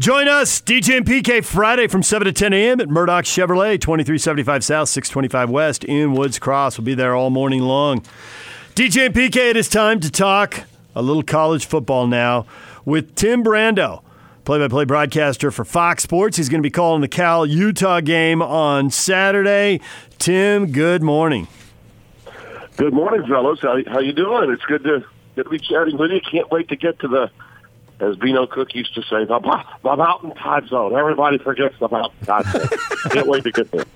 Join us, DJ and PK, Friday from 7 to 10 a.m. at Murdoch Chevrolet, 2375 South, 625 West in Woods Cross. We'll be there all morning long. DJ and PK, it is time to talk a little college football now with Tim Brando, play-by-play broadcaster for Fox Sports. He's going to be calling the Cal-Utah game on Saturday. Tim, good morning. Good morning, fellas. How you doing? It's good to be chatting with you. Can't wait to get to the, as Beano Cook used to say, the Mountain Time Zone. Everybody forgets the Mountain Time Zone. Can't wait to get there.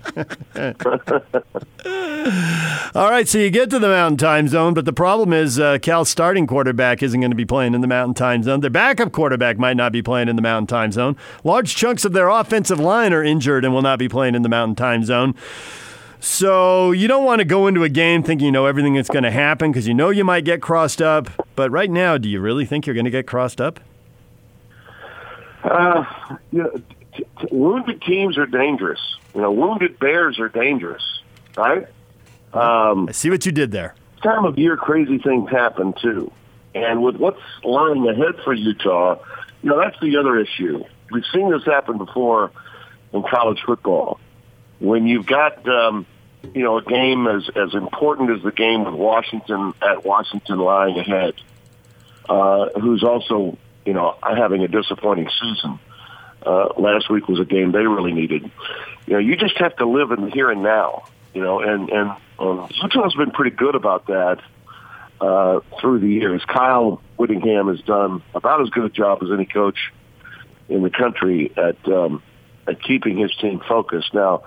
All right, so you get to the Mountain Time Zone, but the problem is Cal's starting quarterback isn't going to be playing in the Mountain Time Zone. Their backup quarterback might not be playing in the Mountain Time Zone. Large chunks of their offensive line are injured and will not be playing in the Mountain Time Zone. So you don't want to go into a game thinking you know everything that's going to happen because you know you might get crossed up. But right now, do you really think you're going to get crossed up? Wounded teams are dangerous. Wounded bears are dangerous, right? I see what you did there. Time of year, crazy things happen, too. And with what's lying ahead for Utah, that's the other issue. We've seen this happen before in college football. When you've got, a game as important as the game with Washington at Washington lying ahead, who's also, having a disappointing season. Last week was a game they really needed. You just have to live in the here and now, and Utah's been pretty good about that through the years. Kyle Whittingham has done about as good a job as any coach in the country at keeping his team focused. Now,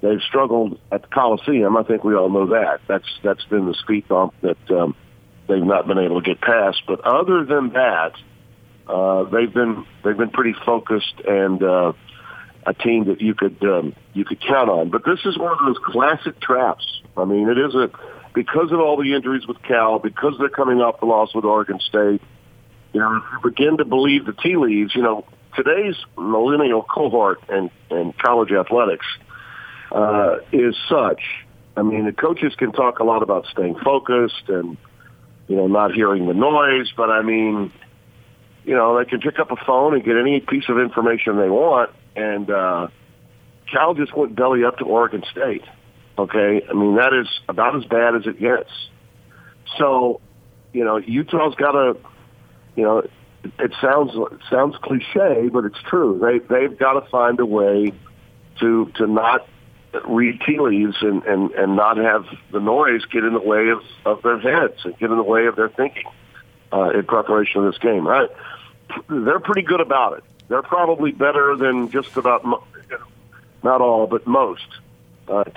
they've struggled at the Coliseum. I think we all know that. That's been the speed bump that they've not been able to get past. But other than that, they've been pretty focused and a team that you could count on. But this is one of those classic traps. I mean, it is because of all the injuries with Cal, because they're coming off the loss with Oregon State. If you begin to believe the tea leaves, today's millennial cohort in college athletics is such. I mean, the coaches can talk a lot about staying focused and, not hearing the noise. But, I mean, they can pick up a phone and get any piece of information they want. And Cal just went belly up to Oregon State, okay? I mean, that is about as bad as it gets. So, Utah's got to, It sounds cliche, but it's true. They've got to find a way to not read tea leaves and not have the noise get in the way of their heads and get in the way of their thinking in preparation of this game. Right? They're pretty good about it. They're probably better than just about not all, but most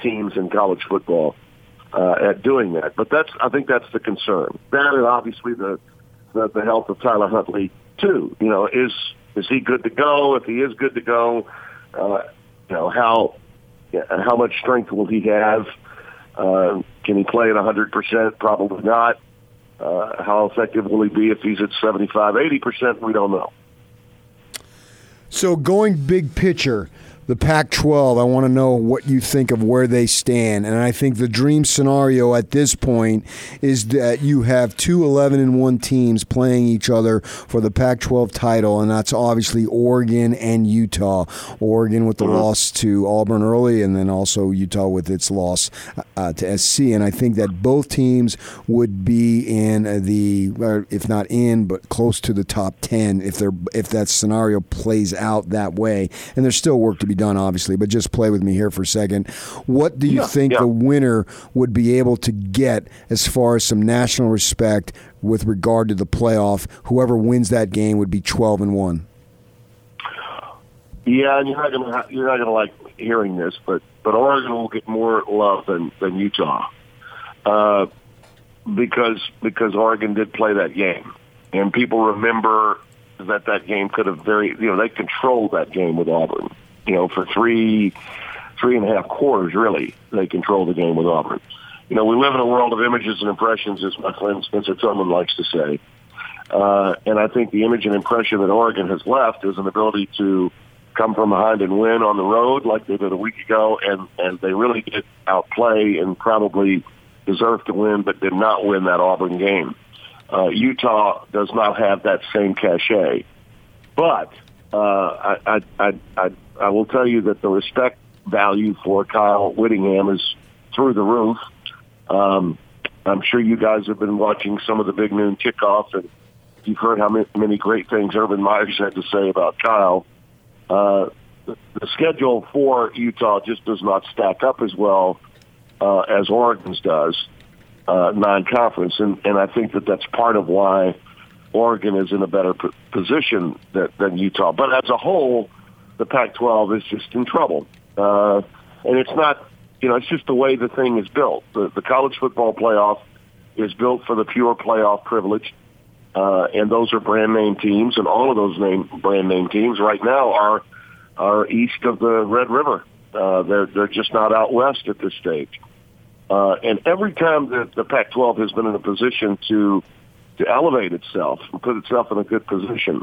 teams in college football at doing that. But I think that's the concern. That and obviously the health of Tyler Huntley, too. Is he good to go? If he is good to go, how much strength will he have? Can he play at 100%? Probably not. How effective will he be if he's at 75, 80%? We don't know. So going big picture, the Pac-12, I want to know what you think of where they stand. And I think the dream scenario at this point is that you have two 11-1 teams playing each other for the Pac-12 title, and that's obviously Oregon and Utah. Oregon with the loss to Auburn early, and then also Utah with its loss to SC. And I think that both teams would be in if not in, but close to the top 10 if that scenario plays out that way. And there's still work to be done, obviously, but just play with me here for a second. What do you think the winner would be able to get as far as some national respect with regard to the playoff? Whoever wins that game would be 12-1. Yeah, and you're not gonna like hearing this, but Oregon will get more love than Utah because Oregon did play that game, and people remember that game could have they controlled that game with Auburn. For three and a half quarters, really, they controlled the game with Auburn. We live in a world of images and impressions, as my friend Spencer Tillman likes to say. And I think the image and impression that Oregon has left is an ability to come from behind and win on the road like they did a week ago, and they really did outplay and probably deserved to win but did not win that Auburn game. Utah does not have that same cachet. But I will tell you that the respect value for Kyle Whittingham is through the roof. I'm sure you guys have been watching some of the Big Noon Kickoff, and you've heard how many great things Urban Meyer had to say about Kyle. The schedule for Utah just does not stack up as well as Oregon's does, non-conference, and I think that that's part of why Oregon is in a better position than Utah. But as a whole, the Pac-12 is just in trouble. And it's not, you know, it's just the way the thing is built. The college football playoff is built for the pure playoff privilege, and those are brand-name teams, and all of those brand-name teams right now are east of the Red River. They're just not out west at this stage. And every time that the Pac-12 has been in a position to elevate itself and put itself in a good position,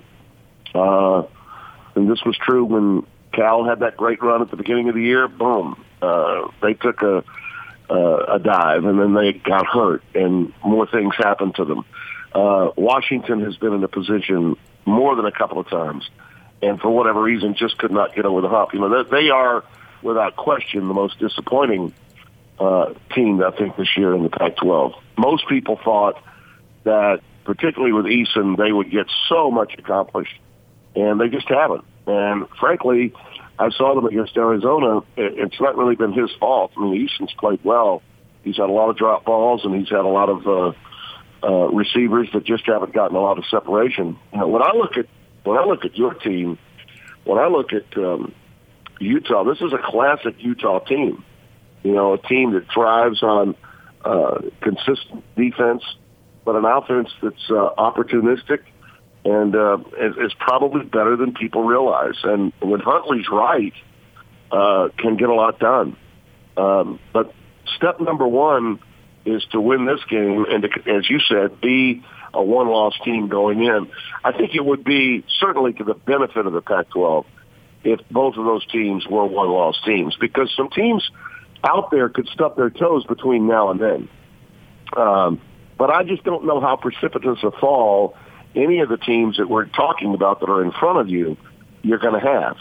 and this was true when Cal had that great run at the beginning of the year, boom. They took a dive, and then they got hurt, and more things happened to them. Washington has been in a position more than a couple of times, and for whatever reason just could not get over the hump. You know, they are, without question, the most disappointing team, I think, this year in the Pac-12. Most people thought that, particularly with Eason, they would get so much accomplished, and they just haven't. And frankly, I saw them against Arizona. It's not really been his fault. I mean, Easton's played well. He's had a lot of drop balls, and he's had a lot of receivers that just haven't gotten a lot of separation. You know, when I look at your team, when I look at Utah, this is a classic Utah team. You know, a team that thrives on consistent defense, but an offense that's opportunistic. And it's probably better than people realize. And when Huntley's right, can get a lot done. But step number one is to win this game and, to, as you said, be a one-loss team going in. I think it would be certainly to the benefit of the Pac-12 if both of those teams were one-loss teams, because some teams out there could stub their toes between now and then. But I just don't know how precipitous a fall any of the teams that we're talking about that are in front of you, you're going to have.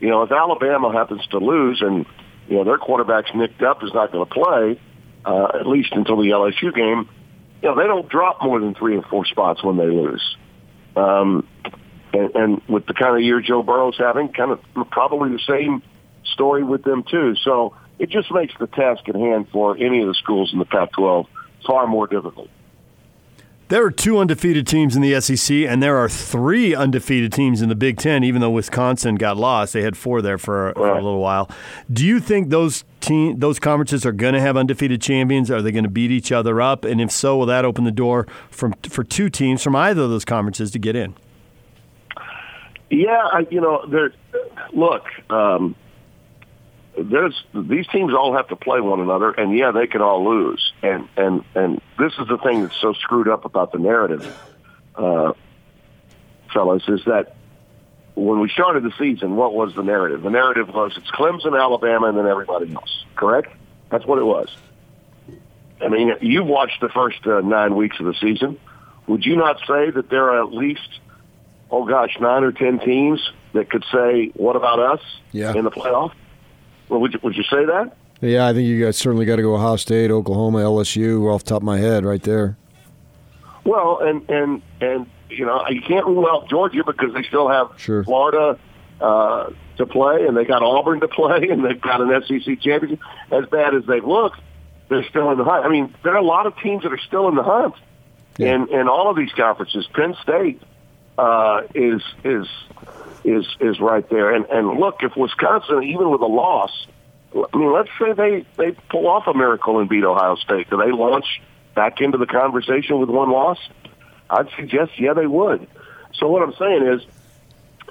You know, if Alabama happens to lose and, you know, their quarterback's nicked up, is not going to play, at least until the LSU game, you know, they don't drop more than 3 or 4 spots when they lose. And with the kind of year Joe Burrow's having, kind of probably the same story with them too. So it just makes the task at hand for any of the schools in the Pac-12 far more difficult. There are 2 undefeated teams in the SEC, and there are 3 undefeated teams in the Big Ten, even though Wisconsin got lost. They had 4 there for a little while. Do you think those conferences are going to have undefeated champions? Are they going to beat each other up? And if so, will that open the door for 2 teams from either of those conferences to get in? Yeah, these teams all have to play one another, and yeah, they can all lose. And this is the thing that's so screwed up about the narrative, fellas, is that when we started the season, what was the narrative? The narrative was it's Clemson, Alabama, and then everybody else, correct? That's what it was. I mean, you watched the first 9 weeks of the season. Would you not say that there are at least, 9 or 10 teams that could say, what about us in the playoff? Well, would you say that? Yeah, I think you guys certainly got to go Ohio State, Oklahoma, LSU, off the top of my head right there. Well, and you know, you can't rule out Georgia because they still have Florida to play, and they got Auburn to play, and they've got an SEC championship. As bad as they've looked, they're still in the hunt. I mean, there are a lot of teams that are still in the hunt in all of these conferences. Penn State is right there. And look, if Wisconsin, even with a loss, I mean, let's say they pull off a miracle and beat Ohio State. Do they launch back into the conversation with one loss? I'd suggest, yeah, they would. So what I'm saying is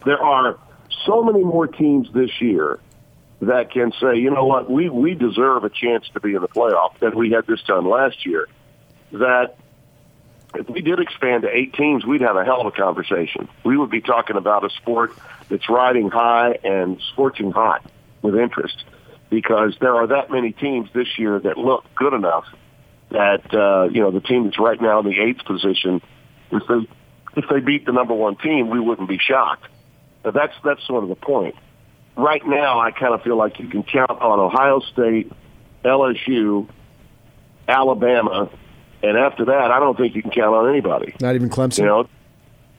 there are so many more teams this year that can say, you know what, we deserve a chance to be in the playoff than we had this time last year, that if we did expand to 8 teams, we'd have a hell of a conversation. We would be talking about a sport that's riding high and scorching hot with interest, because there are that many teams this year that look good enough that, you know, the team that's right now in the 8th position, if they beat the number 1 team, we wouldn't be shocked. That's sort of the point. Right now, I kind of feel like you can count on Ohio State, LSU, Alabama, and after that, I don't think you can count on anybody. Not even Clemson?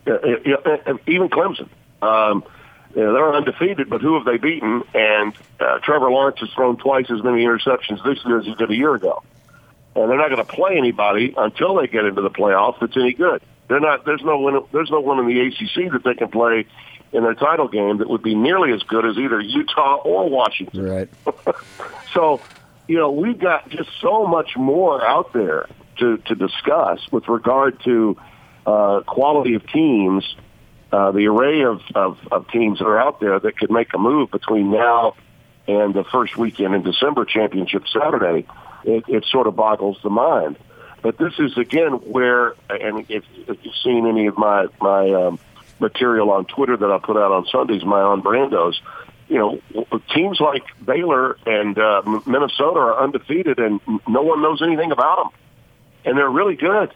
Even Clemson. They're undefeated, but who have they beaten? And Trevor Lawrence has thrown twice as many interceptions this year as he did a year ago. And they're not going to play anybody until they get into the playoffs that's any good. They're not. There's no one in the ACC that they can play in their title game that would be nearly as good as either Utah or Washington. Right. So, we've got just so much more out there to discuss with regard to quality of teams, the array of teams that are out there that could make a move between now and the first weekend in December, Championship Saturday. It sort of boggles the mind. But this is, again, where, and if you've seen any of my material on Twitter that I put out on Sundays, my On Brandos, teams like Baylor and Minnesota are undefeated, and no one knows anything about them. And they're really good.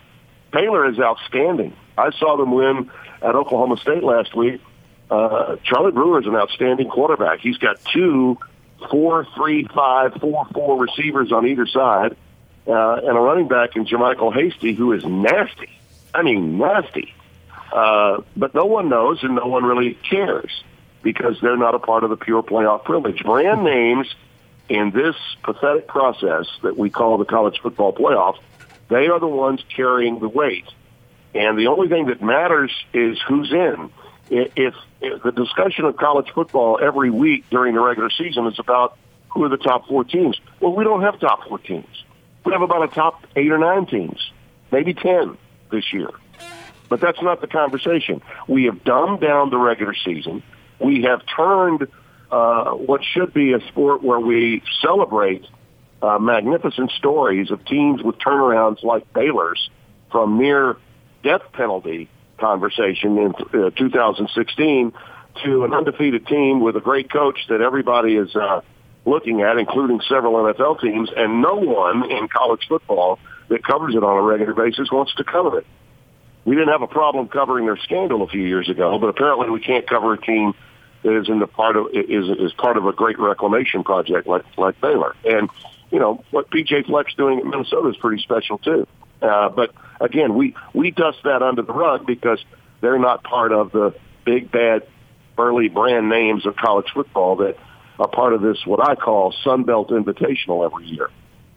Baylor is outstanding. I saw them win at Oklahoma State last week. Charlie Brewer is an outstanding quarterback. He's got 2 4-3-5, 4-4 receivers on either side. And a running back in Jermichael Hasty, who is nasty. I mean, nasty. But no one knows and no one really cares because they're not a part of the pure playoff privilege. Brand names in this pathetic process that we call the college football playoff, they are the ones carrying the weight. And the only thing that matters is who's in. If the discussion of college football every week during the regular season is about who are the top four teams. Well, we don't have top four teams. We have about a top 8 or 9 teams, maybe 10 this year. But that's not the conversation. We have dumbed down the regular season. We have turned what should be a sport where we celebrate magnificent stories of teams with turnarounds like Baylor's from mere death penalty conversation in 2016 to an undefeated team with a great coach that everybody is looking at, including several NFL teams, and no one in college football that covers it on a regular basis wants to cover it. We didn't have a problem covering their scandal a few years ago, but apparently we can't cover a team that is part of a great reclamation project like Baylor. And what P.J. Fleck's doing at Minnesota is pretty special too. But again, we dust that under the rug because they're not part of the big bad burly brand names of college football that are part of this, what I call Sun Belt Invitational every year.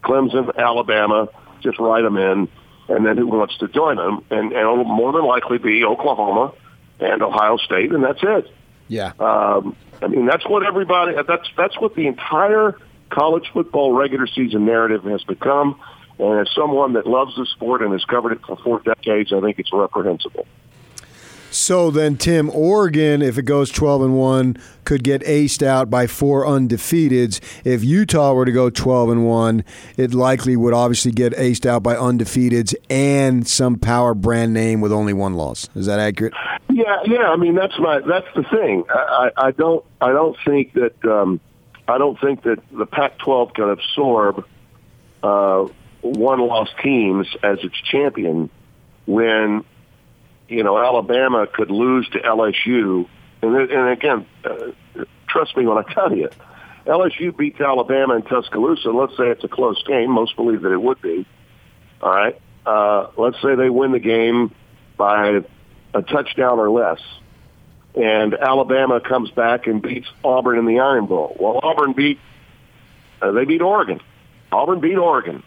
Clemson, Alabama, just write them in, and then who wants to join them? And it'll more than likely be Oklahoma and Ohio State, and that's it. Yeah. That's what everybody – that's what the entire college football regular season narrative has become. And as someone that loves the sport and has covered it for 4 decades, I think it's reprehensible. So then, Tim, Oregon, if it goes 12-1, could get aced out by 4 undefeateds. If Utah were to go 12-1, it likely would obviously get aced out by undefeateds and some power brand name with only 1 loss. Is that accurate? Yeah. That's the thing. I don't think that the Pac-12 can absorb 1-loss teams as its champion when. Alabama could lose to LSU. And again, trust me when I tell you, LSU beats Alabama in Tuscaloosa. Let's say it's a close game. Most believe that it would be. All right. Let's say they win the game by a touchdown or less. And Alabama comes back and beats Auburn in the Iron Bowl. Well, Auburn beat Oregon. Auburn beat Oregon.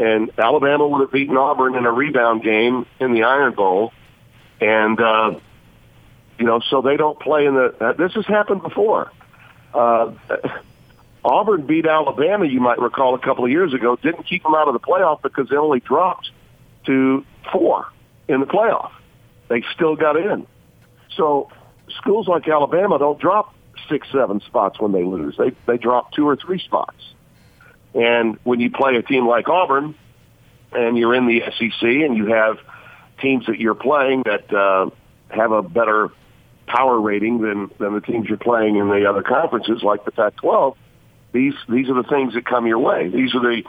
And Alabama would have beaten Auburn in a rebound game in the Iron Bowl. And, so they don't play in the – this has happened before. Auburn beat Alabama, you might recall, a couple of years ago, didn't keep them out of the playoff because they only dropped to 4 in the playoff. They still got in. So schools like Alabama don't drop 6, 7 spots when they lose. They drop 2 or 3 spots. And when you play a team like Auburn and you're in the SEC and you have teams that you're playing that have a better power rating than the teams you're playing in the other conferences like the Pac-12, these are the things that come your way. These are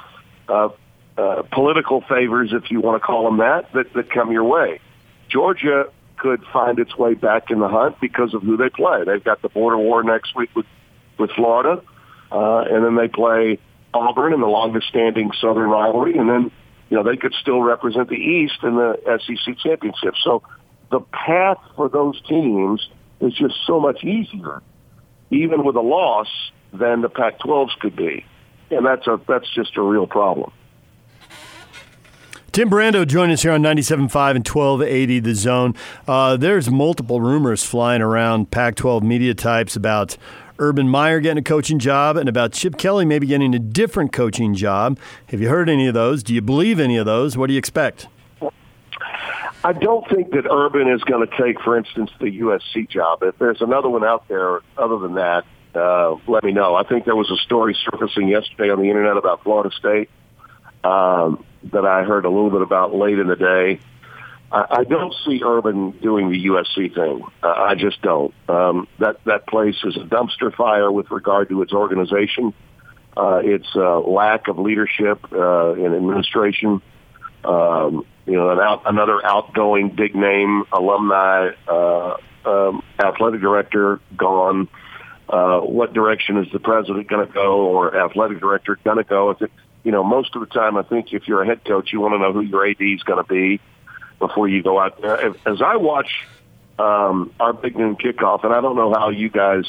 the political favors, if you want to call them that come your way. Georgia could find its way back in the hunt because of who they play. They've got the border war next week with Florida, and then they play Auburn in the longest-standing Southern rivalry, and then they could still represent the East in the SEC championship. So the path for those teams is just so much easier, even with a loss, than the Pac-12s could be, and that's just a real problem. Tim Brando joined us here on 97.5 and 1280 The Zone. There's multiple rumors flying around Pac-12 media types about Urban Meyer getting a coaching job and about Chip Kelly maybe getting a different coaching job. Have you heard any of those? Do you believe any of those? What do you expect? I don't think that Urban is going to take, for instance, the USC job. If there's another one out there other than that, let me know. I think there was a story surfacing yesterday on the Internet about Florida State that I heard a little bit about late in the day. I don't see Urban doing the USC thing. I just don't. That place is a dumpster fire with regard to its organization, its lack of leadership and administration. Another outgoing big name alumni athletic director gone. What direction is the president going to go, or athletic director going to go? Most of the time, I think if you're a head coach, you want to know who your AD is going to be before you go out there. As I watch our Big Noon Kickoff, and I don't know how you guys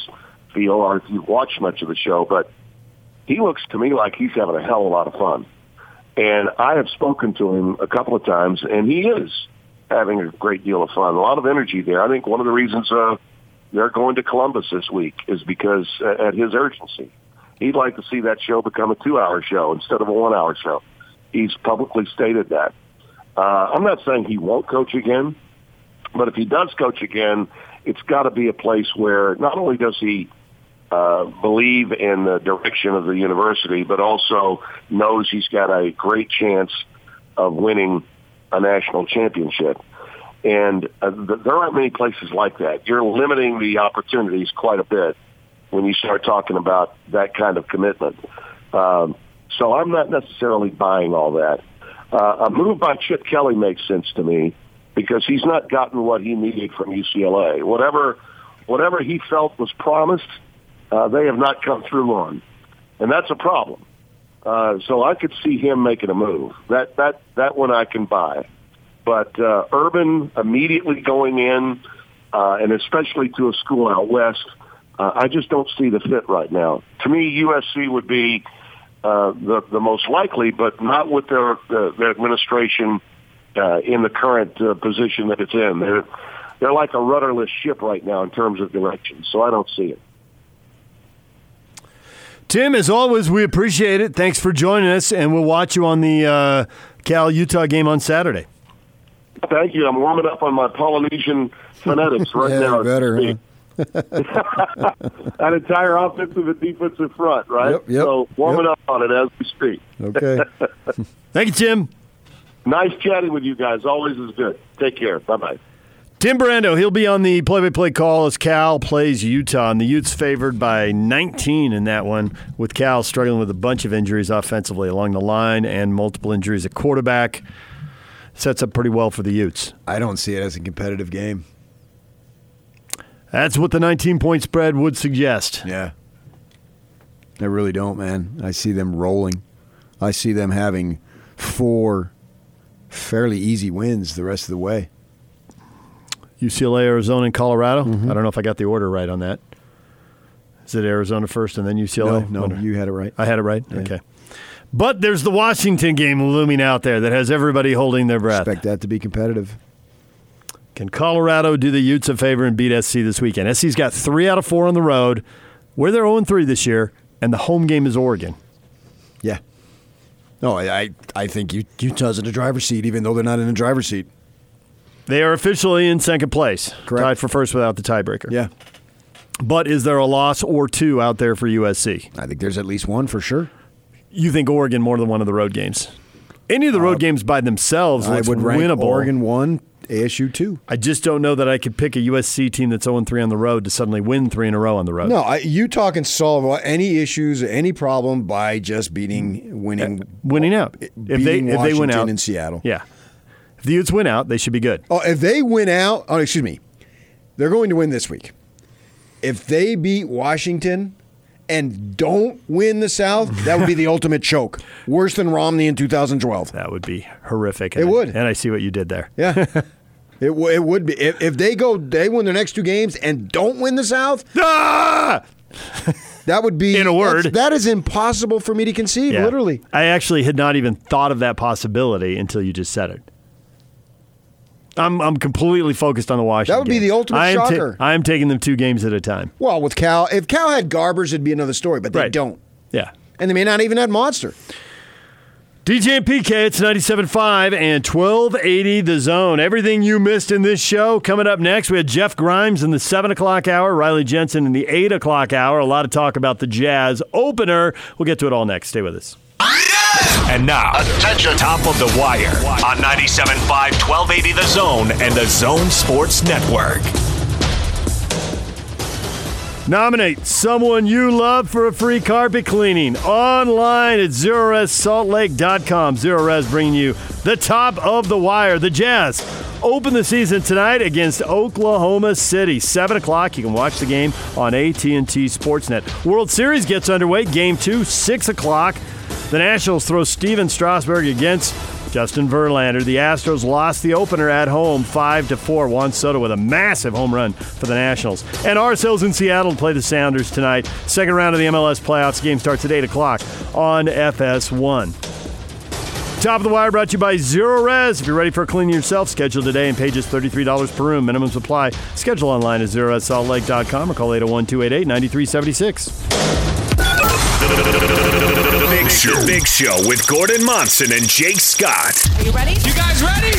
feel or if you've watched much of the show, but he looks to me like he's having a hell of a lot of fun. And I have spoken to him a couple of times, and he is having a great deal of fun, a lot of energy there. I think one of the reasons they're going to Columbus this week is because at his urgency. He'd like to see that show become a 2-hour show instead of a 1-hour show. He's publicly stated that. I'm not saying he won't coach again, but if he does coach again, it's got to be a place where not only does he believe in the direction of the university, but also knows he's got a great chance of winning a national championship. And there aren't many places like that. You're limiting the opportunities quite a bit when you start talking about that kind of commitment. So I'm not necessarily buying all that. A move by Chip Kelly makes sense to me because he's not gotten what he needed from UCLA. Whatever he felt was promised, they have not come through on. And that's a problem. So I could see him making a move. That one I can buy. But Urban immediately going in, and especially to a school out west, I just don't see the fit right now. To me, USC would be the most likely, but not with their administration in the current position that it's in. They're like a rudderless ship right now in terms of direction, so I don't see it. Tim, as always, we appreciate it. Thanks for joining us, and we'll watch you on the Cal-Utah game on Saturday. Thank you. I'm warming up on my Polynesian phonetics right now. Better, huh? An entire offensive and defensive front, right? Yep. So warming up on it as we speak. Okay. Thank you, Tim. Nice chatting with you guys. Always is good. Take care. Bye-bye. Tim Brando, he'll be on the play-by-play call as Cal plays Utah, and the Utes favored by 19 in that one, with Cal struggling with a bunch of injuries offensively along the line and multiple injuries at quarterback. Sets up pretty well for the Utes. I don't see it as a competitive game. That's what the 19-point spread would suggest. Yeah. I really don't, man. I see them rolling. I see them having 4 fairly easy wins the rest of the way. UCLA, Arizona, and Colorado? Mm-hmm. I don't know if I got the order right on that. Is it Arizona first and then UCLA? No, you had it right. I had it right? Yeah. Okay. But there's the Washington game looming out there that has everybody holding their breath. Expect that to be competitive. Can Colorado do the Utes a favor and beat SC this weekend? SC's got 3 out of 4 on the road. Where they're 0-3 this year, and the home game is Oregon. Yeah. No, I think Utah's in the driver's seat, even though they're not in the driver's seat. They are officially in second place. Correct. Tied for first without the tiebreaker. Yeah. But is there a loss or 2 out there for USC? I think there's at least 1 for sure. You think Oregon more than one of the road games? Any of the road games by themselves looks winnable. I would rank Oregon 1. ASU 2. I just don't know that I could pick a USC team that's 0-3 on the road to suddenly win 3 in a row on the road. No, Utah can solve any issues, any problem by just winning out. If they win out in Seattle. Yeah. If the Utes win out, they should be good. Oh, if they win out, oh, excuse me, they're going to win this week. If they beat Washington and don't win the South, that would be the ultimate choke. Worse than Romney in 2012. That would be horrific. It would. And I see what you did there. Yeah. It would be. If they win their next two games and don't win the South, ah! That would be, in a word, that is impossible for me to conceive, yeah. Literally. I actually had not even thought of that possibility until you just said it. I'm completely focused on the Washington. That would be the ultimate shocker. I am taking them two games at a time. Well, with Cal, if Cal had Garbers, it'd be another story, but they don't. Yeah. And they may not even have Monster. DJ and PK, it's 97.5 and 1280 The Zone. Everything you missed in this show. Coming up next, we had Jeff Grimes in the 7 o'clock hour, Riley Jensen in the 8 o'clock hour. A lot of talk about the Jazz opener. We'll get to it all next. Stay with us. And now, attention, top of the wire on 97.5, 1280 The Zone and The Zone Sports Network. Nominate someone you love for a free carpet cleaning online at ZeroResSaltLake.com. ZeroRes bringing you the top of the wire. The Jazz open the season tonight against Oklahoma City. 7 o'clock, you can watch the game on AT&T Sportsnet. World Series gets underway. Game 2, 6 o'clock. The Nationals throw Steven Strasburg against Justin Verlander. The Astros lost the opener at home 5-4. Juan Soto with a massive home run for the Nationals. And RSL's in Seattle play the Sounders tonight. Second round of the MLS playoffs. Game starts at 8 o'clock on FS1. Top of the Wire brought to you by Zero Res. If you're ready for a clean yourself, schedule today and pay just $33 per room. Minimum supply. Schedule online at ZeroResSaltLake.com or call 801-288-9376. The Big Show with Gordon Monson and Jake Scott. Are you ready? You guys ready?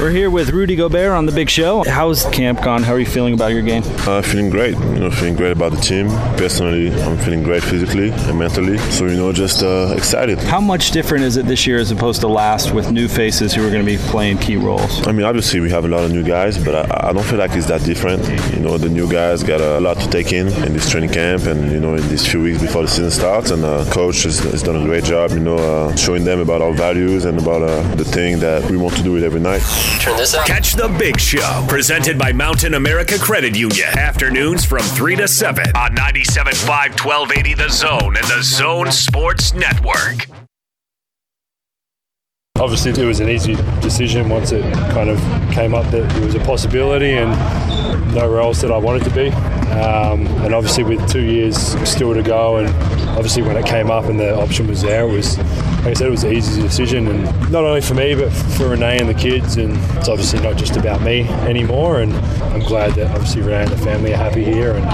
We're here with Rudy Gobert on The Big Show. How's camp gone? How are you feeling about your game? Feeling great. Feeling great about the team. Personally, I'm feeling great physically and mentally. So, just excited. How much different is it this year as opposed to last with new faces who are going to be playing key roles? I mean, obviously, we have a lot of new guys, but I don't feel like it's that different. The new guys got a lot to take in this training camp and, in these few weeks before the season starts. And coach has done a great job, showing them about our values and about the thing that we want to do it every night. Turn this up. Catch The Big Show, presented by Mountain America Credit Union. Afternoons from 3 to 7 on 97.5, 1280 The Zone and The Zone Sports Network. Obviously, it was an easy decision once it kind of came up that it was a possibility and nowhere else that I wanted to be. And obviously, with 2 years still to go, and obviously when it came up and the option was there, it was, like I said, it was an easy decision. And not only for me, but for Renee and the kids. And it's obviously not just about me anymore. And I'm glad that obviously Renee and the family are happy here. And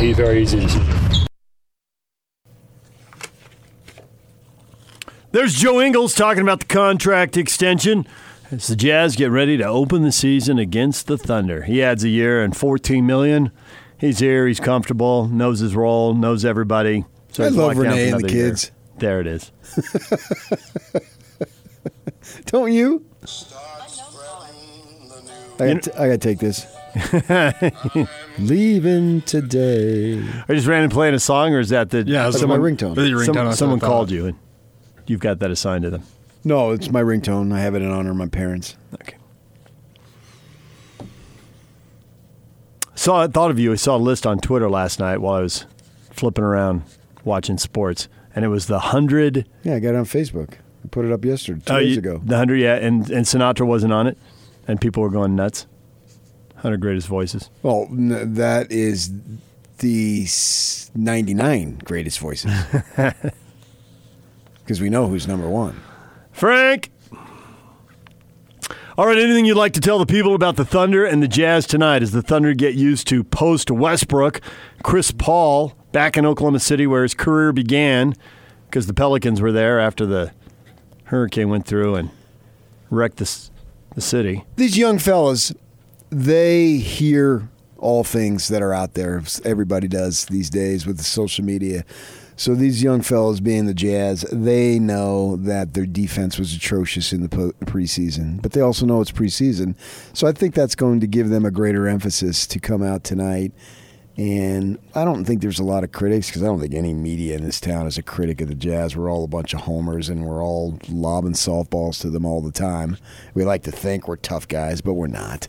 a very easy decision. There's Joe Ingles talking about the contract extension as the Jazz get ready to open the season against the Thunder. He adds a year and $14 million. He's here. He's comfortable. Knows his role. Knows everybody. So I love Renee and the kids. Year. There it is. Don't you? I gotta take this. Leaving today. I just ran and playing a song, or is that the? Yeah, that's my ringtone. Someone called you and you've got that assigned to them. No, it's my ringtone. I have it in honor of my parents. Okay. So I thought of you. I saw a list on Twitter last night while I was flipping around watching sports, and it was the 100. Yeah, I got it on Facebook. I put it up yesterday, two days ago. The 100, yeah, and Sinatra wasn't on it, and people were going nuts. 100 Greatest Voices. Well, that is the 99 Greatest Voices. Because we know who's number one. Frank! All right, anything you'd like to tell the people about the Thunder and the Jazz tonight as the Thunder get used to post-Westbrook, Chris Paul back in Oklahoma City where his career began because the Pelicans were there after the hurricane went through and wrecked the city. These young fellas, they hear all things that are out there. Everybody does these days with the social media. So these young fellas being the Jazz, they know that their defense was atrocious in the preseason. But they also know it's preseason. So I think that's going to give them a greater emphasis to come out tonight And I don't think there's a lot of critics, because I don't think any media in this town is a critic of the Jazz. We're all a bunch of homers, and we're all lobbing softballs to them all the time. We like to think we're tough guys, but we're not.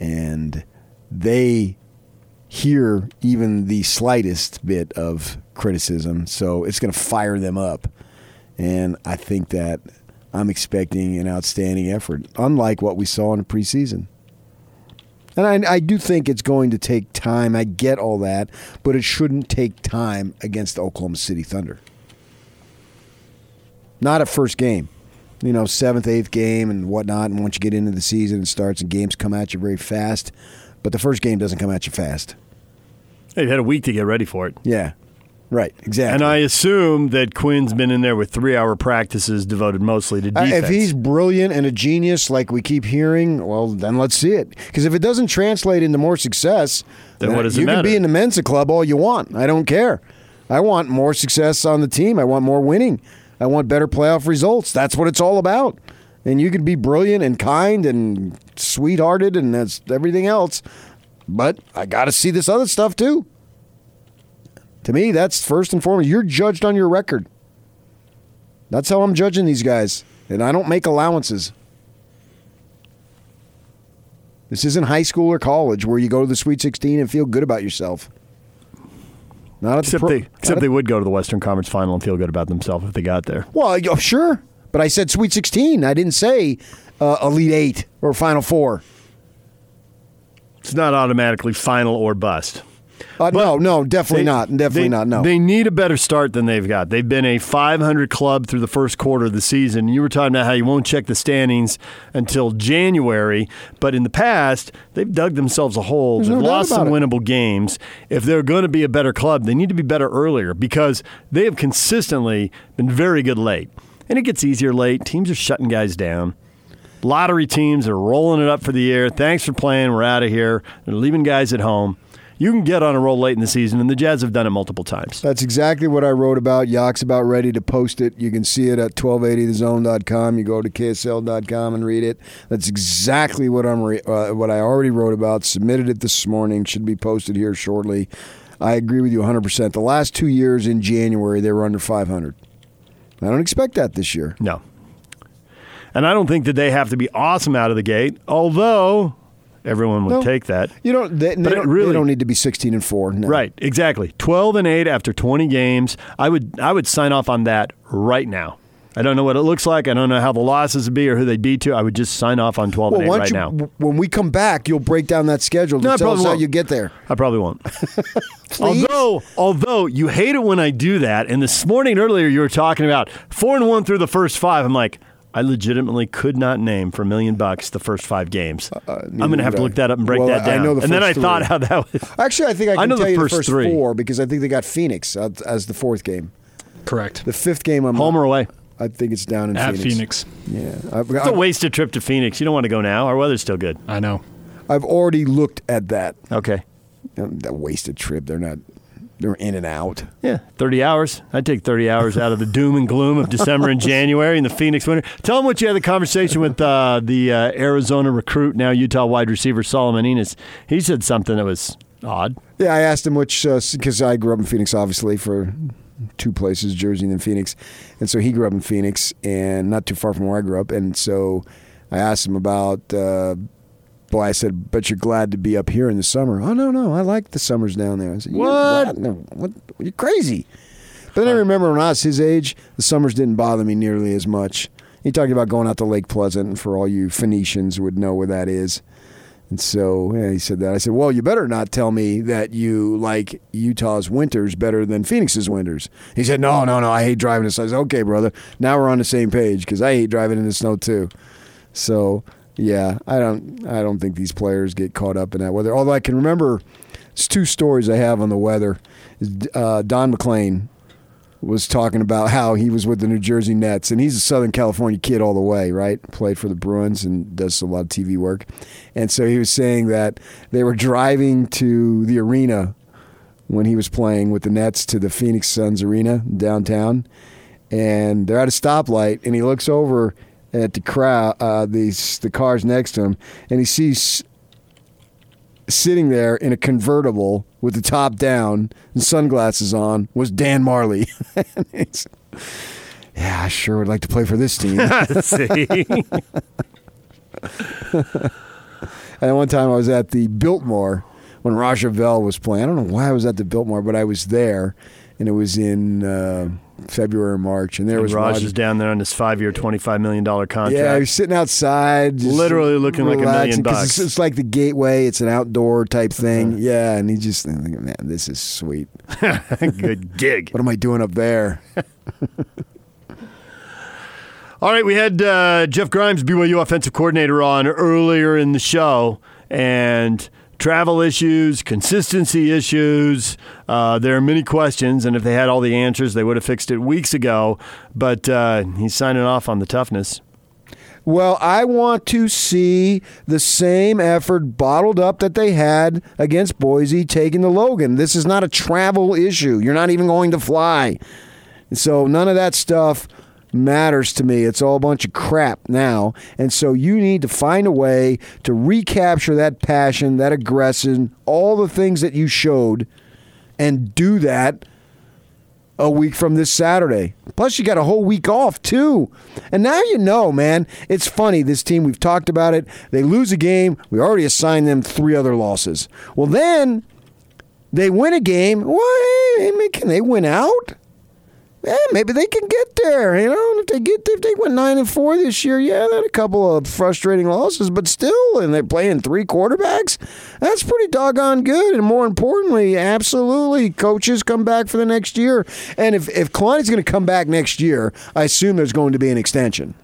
And they hear even the slightest bit of criticism, so it's going to fire them up. And I think that I'm expecting an outstanding effort, unlike what we saw in the preseason. And I do think it's going to take time. I get all that, but it shouldn't take time against the Oklahoma City Thunder. Not at first game. You know, seventh, eighth game and whatnot, and once you get into the season, it starts and games come at you very fast. But the first game doesn't come at you fast. Hey, you had a week to get ready for it. Yeah, right, exactly. And I assume that Quinn's been in there with 3-hour practices devoted mostly to defense. If he's brilliant and a genius like we keep hearing, well, then let's see it. Because if it doesn't translate into more success, then what does it matter? You can be in the Mensa Club all you want. I don't care. I want more success on the team. I want more winning. I want better playoff results. That's what it's all about. And you could be brilliant and kind and sweethearted and that's everything else, but I got to see this other stuff too. To me, that's first and foremost. You're judged on your record. That's how I'm judging these guys, and I don't make allowances. This isn't high school or college where you go to the Sweet 16 and feel good about yourself. Except they would go to the Western Conference Final and feel good about themselves if they got there. Well, sure, but I said Sweet 16. I didn't say Elite 8 or Final 4. It's not automatically final or bust. No, definitely not. They need a better start than they've got. They've been a 500 club through the first quarter of the season. You were talking about how you won't check the standings until January, but in the past, they've dug themselves a hole. They've lost some winnable games. If they're going to be a better club, they need to be better earlier because they have consistently been very good late. And it gets easier late. Teams are shutting guys down. Lottery teams are rolling it up for the year. Thanks for playing. We're out of here. They're leaving guys at home. You can get on a roll late in the season, and the Jazz have done it multiple times. That's exactly what I wrote about. Yak's about ready to post it. You can see it at 1280thezone.com. You go to ksl.com and read it. That's exactly what I already wrote about, submitted it this morning, should be posted here shortly. I agree with you 100%. The last 2 years in January, they were under 500. I don't expect that this year. No. And I don't think that they have to be awesome out of the gate, although everyone would take that. You don't. They don't need to be 16-4. No. Right. Exactly. 12-8 after 20 games. I would sign off on that right now. I don't know what it looks like. I don't know how the losses would be or who they'd be to. I would just sign off on 12-8 right now. When we come back, you'll break down that schedule to tell us how you get there. I probably won't. although you hate it when I do that. And this morning earlier, you were talking about 4-1 through the first five. I'm like, I legitimately could not name for $1 million the first five games. I'm going to have to look that up and break that down. I know the first and then I three. Thought how that was. Actually, I think I can tell you the first three. Four because I think they got Phoenix as the fourth game. Correct. The fifth game, I'm home or away. I think it's down in Phoenix. Phoenix. Yeah, it's a wasted trip to Phoenix. You don't want to go now. Our weather's still good. I know. I've already looked at that. Okay. That wasted trip. They're in and out. Yeah, 30 hours. I'd take 30 hours out of the doom and gloom of December and January in the Phoenix winter. Tell them what you had the conversation with the Arizona recruit, now Utah wide receiver Solomon Enos. He said something that was odd. Yeah, I asked him which, because I grew up in Phoenix, obviously, for two places, Jersey and then Phoenix. And so he grew up in Phoenix and not too far from where I grew up. And so I asked him about, I said, but you're glad to be up here in the summer. Oh, no, I like the summers down there. I said, what? No, what? You're crazy. But then I remember when I was his age, the summers didn't bother me nearly as much. He talked about going out to Lake Pleasant, and for all you Phoenicians would know where that is. And so he said that. I said, well, you better not tell me that you like Utah's winters better than Phoenix's winters. He said, no, I hate driving in the snow. I said, okay, brother, now we're on the same page because I hate driving in the snow too. So yeah, I don't think these players get caught up in that weather. Although I can remember, it's two stories I have on the weather. Don McLean was talking about how he was with the New Jersey Nets, and he's a Southern California kid all the way, right? Played for the Bruins and does a lot of TV work. And so he was saying that they were driving to the arena when he was playing with the Nets to the Phoenix Suns Arena downtown, and they're at a stoplight, and he looks over at the crowd, the cars next to him, and he sees sitting there in a convertible with the top down and sunglasses on was Dan Marley. Yeah, I sure would like to play for this team. See? And one time I was at the Biltmore when Raja Bell was playing. I don't know why I was at the Biltmore, but I was there, and it was in February or March. And was Raja's down there on this 5-year, $25 million contract. Yeah, he's sitting outside. Literally looking relaxing, like $1 million. It's like the Gateway. It's an outdoor type thing. Uh-huh. Yeah, and I'm thinking, man, this is sweet. Good dig. What am I doing up there? All right, we had Jeff Grimes, BYU offensive coordinator, on earlier in the show, and travel issues, consistency issues. There are many questions, and if they had all the answers, they would have fixed it weeks ago. But he's signing off on the toughness. Well, I want to see the same effort bottled up that they had against Boise taking the Logan. This is not a travel issue. You're not even going to fly. So none of that stuff matters to me. It's all a bunch of crap now. And so you need to find a way to recapture that passion, that aggression, all the things that you showed, and do that a week from this Saturday. Plus, you got a whole week off, too. And now you know, man. It's funny, this team, we've talked about it. They lose a game. We already assigned them 3 other losses. Well, then they win a game. What? Can they win out? Yeah, maybe they can get there. You know, if they went 9-4 this year, yeah, they had a couple of frustrating losses, but still, and they're playing 3 quarterbacks. That's pretty doggone good. And more importantly, absolutely, coaches come back for the next year. And if Kalani's going to come back next year, I assume there's going to be an extension.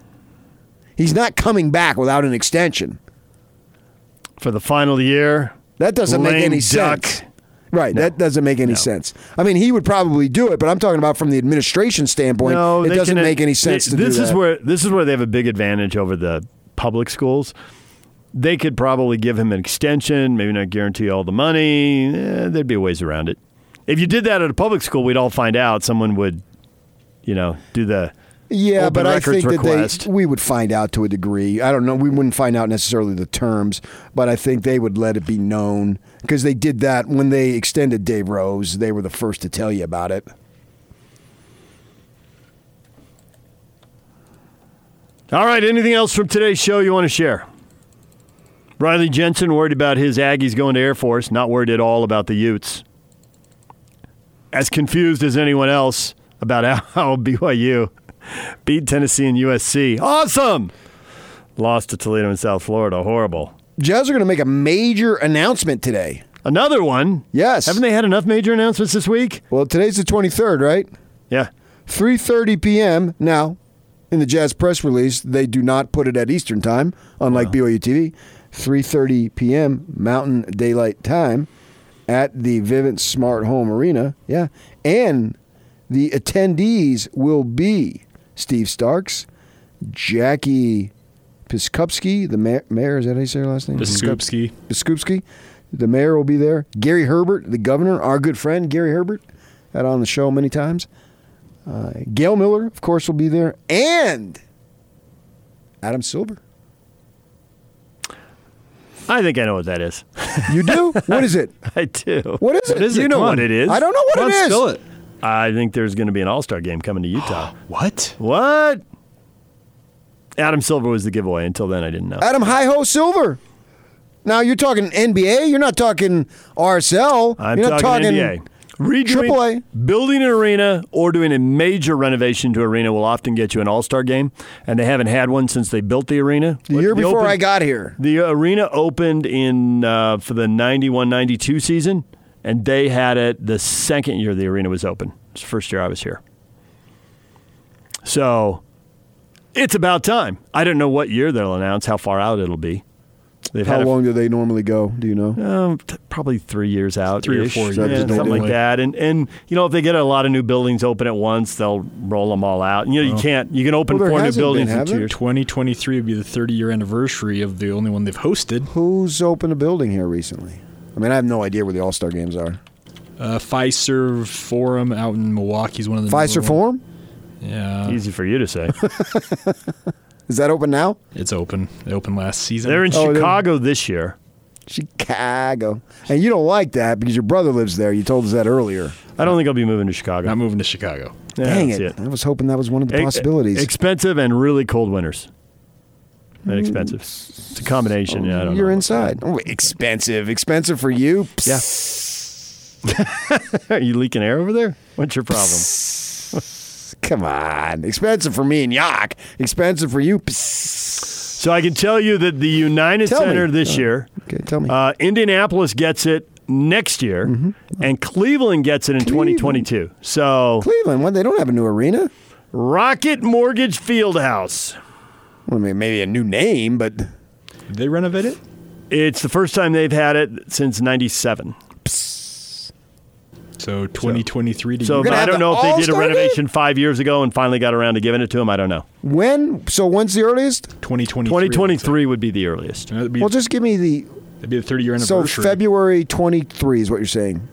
He's not coming back without an extension for the final year. That doesn't make any sense. Right, no. That doesn't make any sense. I mean, he would probably do it, but I'm talking about from the administration standpoint. No, it doesn't make any sense to do that. This is where they have a big advantage over the public schools. They could probably give him an extension, maybe not guarantee all the money. There'd be ways around it. If you did that at a public school, we'd all find out. Someone would, do the open records request. Yeah, but I think that we would find out to a degree. I don't know. We wouldn't find out necessarily the terms, but I think they would let it be known. Because they did that when they extended Dave Rose. They were the first to tell you about it. All right, anything else from today's show you want to share? Riley Jensen worried about his Aggies going to Air Force. Not worried at all about the Utes. As confused as anyone else about how BYU beat Tennessee and USC. Awesome! Lost to Toledo in South Florida. Horrible. Jazz are going to make a major announcement today. Another one? Yes. Haven't they had enough major announcements this week? Well, today's the 23rd, right? Yeah. 3:30 p.m. Now, in the Jazz press release, they do not put it at Eastern time, unlike BYU TV. 3:30 p.m. Mountain Daylight Time at the Vivint Smart Home Arena. Yeah. And the attendees will be Steve Starks, Jackie Piskupski, the mayor, is that how you say her last name? Piskupski. The mayor will be there. Gary Herbert, the governor, our good friend Gary Herbert, had on the show many times. Gail Miller, of course, will be there. And Adam Silver. I think I know what that is. You do? What is it? I do. What is it? You know what it is. I don't know what it is. Spill it. I think there's going to be an all-star game coming to Utah. What? What? Adam Silver was the giveaway. Until then, I didn't know. Adam Hi-Ho Silver. Now, you're talking NBA. You're not talking RSL. You're not talking NBA. AAA. Building an arena or doing a major renovation to arena will often get you an all-star game, and they haven't had one since they built the arena. The year before I got here. The arena opened in for the 91-92 season, and they had it the second year the arena was open. It's the first year I was here. So it's about time. I don't know what year they'll announce, how far out it'll be. How long do they normally go? Do you know? Probably 3 years out. 3 or 4 years. Yeah, something like that. And if they get a lot of new buildings open at once, they'll roll them all out. And, you can't. You can open 4 new buildings in 2 years. 2023 would be the 30-year anniversary of the only one they've hosted. Who's opened a building here recently? I mean, I have no idea where the All-Star Games are. Fiserv Forum out in Milwaukee is one of the Fiserv Forum? Yeah. Easy for you to say. Is that open now? It's open. It opened last season. They're in Chicago this year. Chicago. And you don't like that because your brother lives there. You told us that earlier. I don't think I'll be moving to Chicago. Not moving to Chicago. Yeah, dang it. I was hoping that was one of the possibilities. Expensive and really cold winters. And expensive. It's a combination. Yeah, I don't know. Inside. Oh, expensive. Expensive for you? Psst. Yeah. Are you leaking air over there? What's your problem? Come on. Expensive for me and Yak. Expensive for you? Psst. So I can tell you that the United Center this year, Indianapolis gets it next year, and Cleveland gets it in 2022. So Cleveland, what? They don't have a new arena? Rocket Mortgage Fieldhouse. Well, maybe a new name, but did they renovate it? It's the first time they've had it since '97. So 2023. So I don't know if they did a renovation 5 years ago and finally got around to giving it to them. I don't know. When? So when's the earliest? 2023. 2023 would be the earliest. Well, just give me the... It'd be the 30-year anniversary. So February 23 is what you're saying.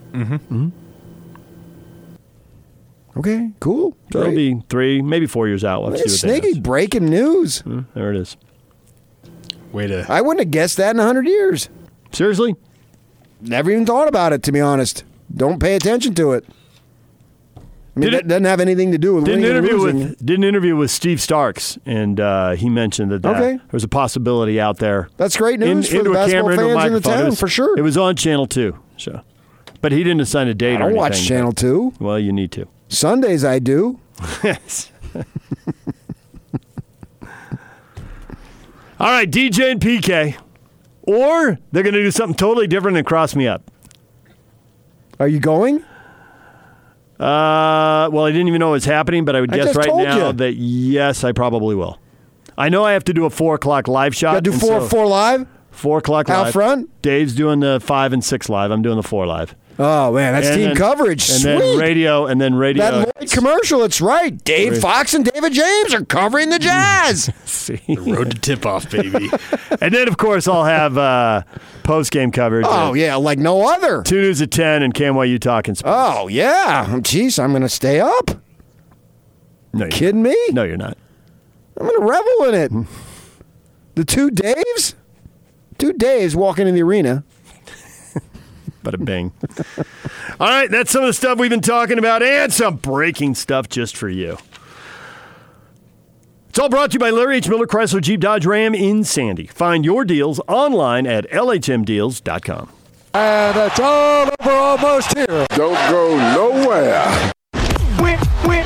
Okay, cool. So it'll be 3, maybe 4 years out. Let's see what Sniggy breaking news. There it is. I wouldn't have guessed that in 100 years. Seriously? Never even thought about it, to be honest. Don't pay attention to it. I mean, it doesn't have anything to do with winning and losing. Did an interview with Steve Starks, and he mentioned that there was a possibility out there. That's great news for the basketball fans in the town, for sure. It was on Channel 2. So. But he didn't assign a date or anything. I don't watch Channel 2. Well, you need to. Sundays I do. Yes. All right, DJ and PK. Or they're going to do something totally different and cross me up. Are you going? Well, I didn't even know it was happening, but I would guess right now that, yes, I probably will. I know I have to do a 4 o'clock live shot. You got to do 4 live? 4 o'clock live. Out front? Dave's doing the 5 and 6 live. I'm doing the 4 live. Oh, man, that's team coverage. And then radio, That Lloyd commercial, it's right. Dave Fox and David James are covering the Jazz. See? The road to tip-off, baby. And then, of course, I'll have post-game coverage. Oh, yeah, like no other. 2 News at 10 and KMYU Talking Sports. Oh, yeah. Jeez, I'm going to stay up. No, you're kidding me? No, you're not. I'm going to revel in it. The two Daves? Two Daves walking in the arena. Bada bing. All right, that's some of the stuff we've been talking about and some breaking stuff just for you. It's all brought to you by Larry H. Miller, Chrysler, Jeep, Dodge, Ram in Sandy. Find your deals online at LHMDeals.com. And it's all over almost here. Don't go nowhere. Win, win,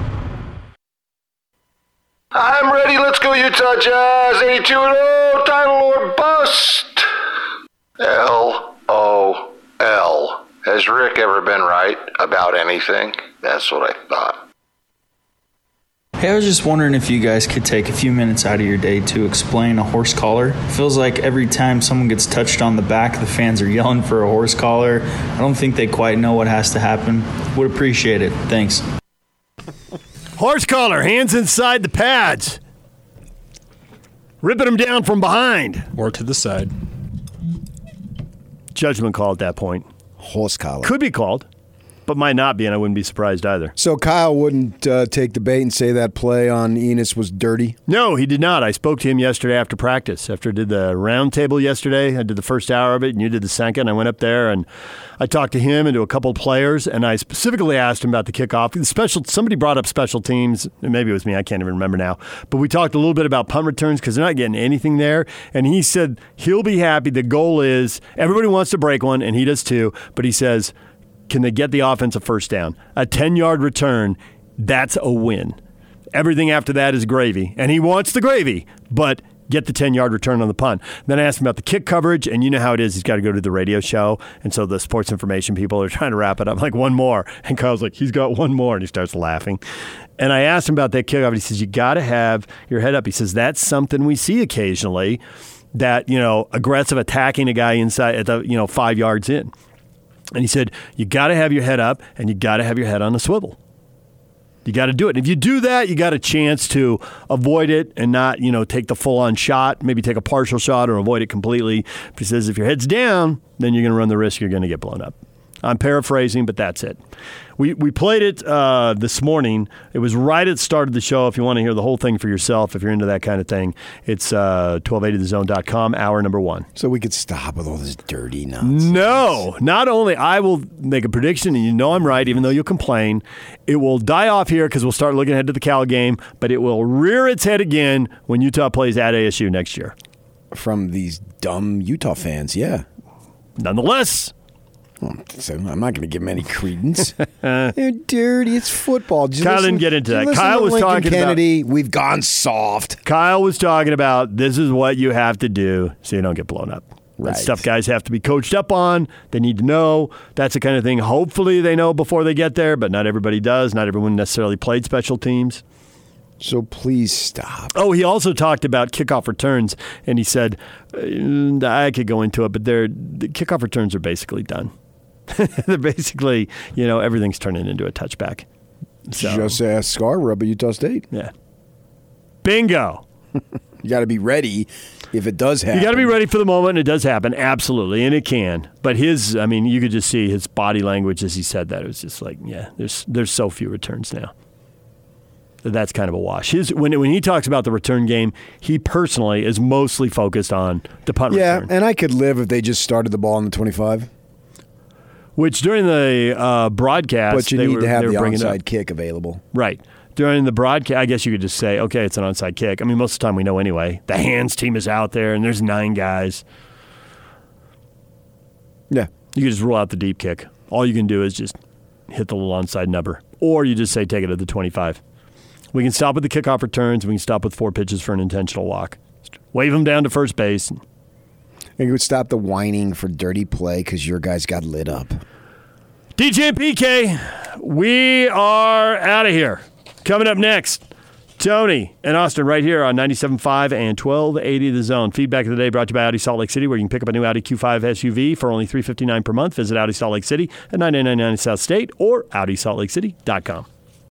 I'm ready, let's go Utah Jazz, 82-0, title or bust. LOL. Has Rick ever been right about anything? That's what I thought. Hey, I was just wondering if you guys could take a few minutes out of your day to explain a horse collar. It feels like every time someone gets touched on the back, the fans are yelling for a horse collar. I don't think they quite know what has to happen. Would appreciate it. Thanks. Horse collar, hands inside the pads. Ripping them down from behind. Or to the side. Judgment call at that point. Horse collar. Could be called, but might not be, and I wouldn't be surprised either. So Kyle wouldn't take the bait and say that play on Enos was dirty? No, he did not. I spoke to him yesterday after practice. After I did the round table yesterday, I did the first hour of it, and you did the second. I went up there, and I talked to him and to a couple of players, and I specifically asked him about the kickoff. Somebody brought up special teams. Maybe it was me. I can't even remember now. But we talked a little bit about punt returns because they're not getting anything there. And he said he'll be happy. The goal is everybody wants to break one, and he does too. But he says, can they get the offensive first down? A 10-yard return, that's a win. Everything after that is gravy. And he wants the gravy, but get the 10-yard return on the punt. Then I asked him about the kick coverage, and you know how it is. He's got to go to the radio show, and so the sports information people are trying to wrap it up. I'm like, one more. And Kyle's like, he's got one more, and he starts laughing. And I asked him about that kickoff, and he says, you got to have your head up. He says, that's something we see occasionally. that, you know, aggressive attacking a guy inside at the, 5 yards in. And he said, you got to have your head up and you got to have your head on the swivel. You got to do it. And if you do that, you got a chance to avoid it and not, take the full-on shot, maybe take a partial shot or avoid it completely. If he says if your head's down, then you're going to run the risk you're going to get blown up. I'm paraphrasing, but that's it. We played it this morning. It was right at the start of the show. If you want to hear the whole thing for yourself, if you're into that kind of thing, it's 1280thezone.com, hour number one. So we could stop with all this dirty nonsense. No. Not only I will make a prediction, and you know I'm right, even though you'll complain. It will die off here because we'll start looking ahead to the Cal game, but it will rear its head again when Utah plays at ASU next year. From these dumb Utah fans, yeah. Nonetheless... So I'm not going to give them any credence. They're dirty. It's football. Just Kyle didn't get into that. Kyle was talking about Kennedy. We've gone soft. Kyle was talking about this is what you have to do so you don't get blown up. Right. That's stuff guys have to be coached up on. They need to know. That's the kind of thing hopefully they know before they get there, but not everybody does. Not everyone necessarily played special teams. So please stop. Oh, he also talked about kickoff returns, and he said, I could go into it, but the kickoff returns are basically done. They're basically, everything's turning into a touchback. So. Just ask Scarborough, but Utah State. Yeah. Bingo. You got to be ready if it does happen. You got to be ready for the moment, and it does happen. Absolutely, and it can. But you could just see his body language as he said that. It was just like, yeah, there's so few returns now. That's kind of a wash. When he talks about the return game, he personally is mostly focused on the punt return. Yeah, and I could live if they just started the ball on the 25. Which during the broadcast, but you need to have the onside kick available, right? During the broadcast, I guess you could just say, "Okay, it's an onside kick." I mean, most of the time we know anyway. The hands team is out there, and there's 9 guys. Yeah, you could just rule out the deep kick. All you can do is just hit the little onside number, or you just say, "Take it at the 25." We can stop with the kickoff returns. We can stop with 4 pitches for an intentional walk. Just wave them down to first base. And you would stop the whining for dirty play because your guys got lit up. DJ and PK, we are out of here. Coming up next, Tony and Austin right here on 97.5 and 1280 The Zone. Feedback of the day brought to you by Audi Salt Lake City, where you can pick up a new Audi Q5 SUV for only $359 per month. Visit Audi Salt Lake City at 9999 South State or AudiSaltLakeCity.com.